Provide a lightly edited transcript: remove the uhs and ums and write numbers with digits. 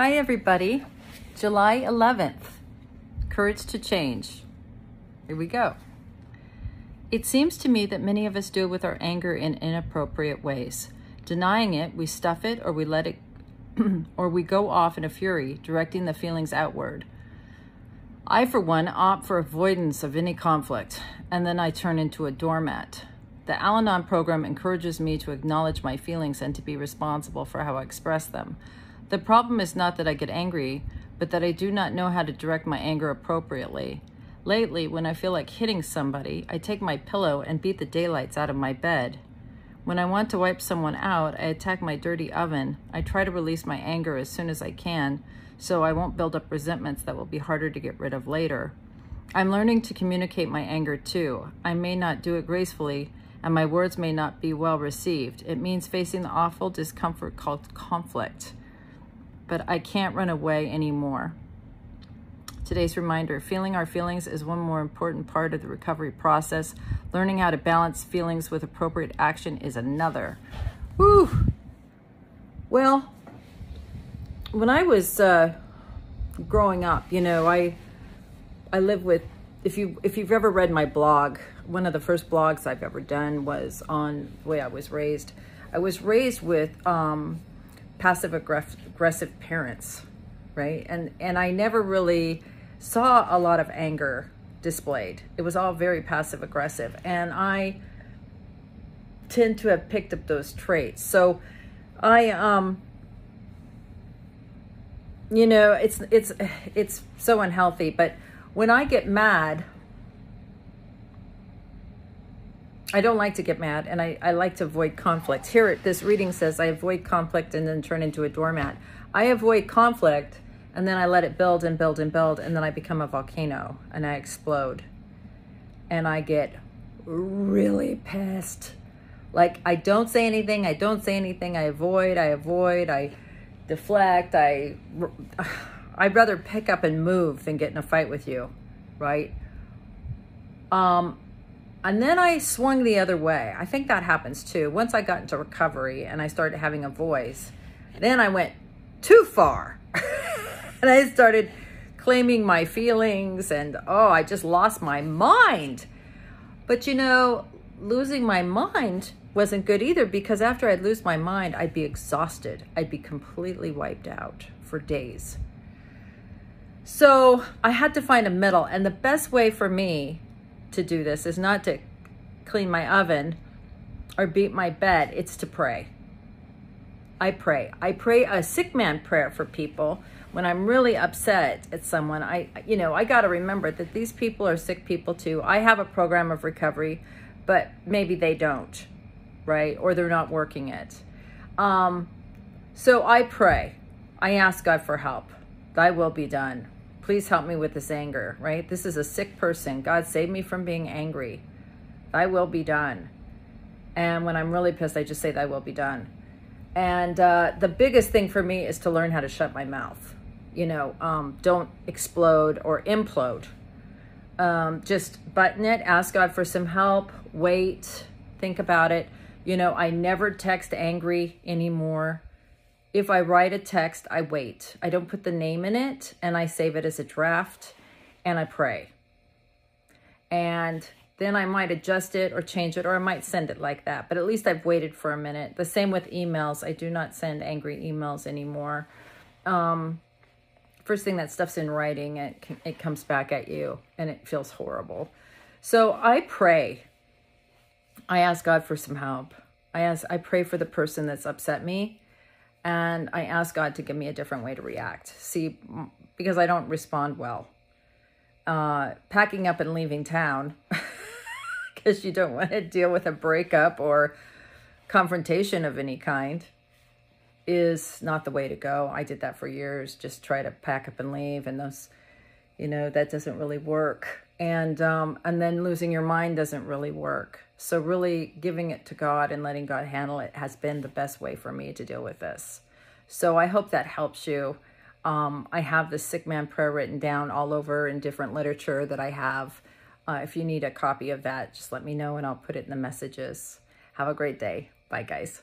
Hi everybody, July 11th, Courage to Change. Here we go. It seems to me that many of us deal with our anger in inappropriate ways. Denying it, we stuff it or we let it, or we go off in a fury, directing the feelings outward. I, for one, opt for avoidance of any conflict, and then I turn into a doormat. The Al-Anon program encourages me to acknowledge my feelings and to be responsible for how I express them. The problem is not that I get angry, but that I do not know how to direct my anger appropriately. Lately, when I feel like hitting somebody, I take my pillow and beat the daylights out of my bed. When I want to wipe someone out, I attack my dirty oven. I try to release my anger as soon as I can, so I won't build up resentments that will be harder to get rid of later. I'm learning to communicate my anger too. I may not do it gracefully, and my words may not be well received. It means facing the awful discomfort called conflict. But I can't run away anymore. Today's reminder, feeling our feelings is one more important part of the recovery process. Learning how to balance feelings with appropriate action is another. Woo! Well, when I was growing up, you know, I lived with, if you've ever read my blog, one of the first blogs I've ever done was on the way I was raised. I was raised with, passive aggressive parents, right? And I never really saw a lot of anger displayed. It was all very passive aggressive. And I tend to have picked up those traits. So I, you know, it's so unhealthy, but when I get mad, I don't like to get mad, and I like to avoid conflict. Here, this reading says, I avoid conflict and then turn into a doormat. I avoid conflict, and then I let it build and build and build, and then I become a volcano, and I explode. And I get really pissed. Like, I don't say anything, I don't say anything, I avoid, I deflect, I'd rather pick up and move than get in a fight with you, right? And then I swung the other way. I think that happens too. Once I got into recovery and I started having a voice, then I went too far. And I started claiming my feelings and, oh, I just lost my mind. But you know, losing my mind wasn't good either, because after I'd lose my mind, I'd be exhausted. I'd be completely wiped out for days. So I had to find a middle. And the best way for me to do this is not to clean my oven or beat my bed. It's to pray. I pray a sick man prayer for people when I'm really upset at someone. I got to remember that these people are sick people too. I have a program of recovery, but maybe they don't, right? Or they're not working it. So I pray. I ask God for help. Thy will be done. Please help me with this anger, right? This is a sick person. God, save me from being angry. Thy will be done. And when I'm really pissed, I just say, thy will be done. And the biggest thing for me is to learn how to shut my mouth. You know, don't explode or implode. Just button it, ask God for some help, wait, think about it. You know, I never text angry anymore. If I write a text, I wait. I don't put the name in it, and I save it as a draft, and I pray. And then I might adjust it or change it, or I might send it like that. But at least I've waited for a minute. The same with emails. I do not send angry emails anymore. First thing, that stuff's in writing, it comes back at you, and it feels horrible. So I pray. I ask God for some help. I pray for the person that's upset me. And I ask God to give me a different way to react. See, because I don't respond well. Packing up and leaving town, because you don't want to deal with a breakup or confrontation of any kind, is not the way to go. I did that for years. Just try to pack up and leave. And those, you know, that doesn't really work. And then losing your mind doesn't really work. So really giving it to God and letting God handle it has been the best way for me to deal with this. So I hope that helps you. I have the sick man prayer written down all over in different literature that I have. If you need a copy of that, just let me know and I'll put it in the messages. Have a great day. Bye, guys.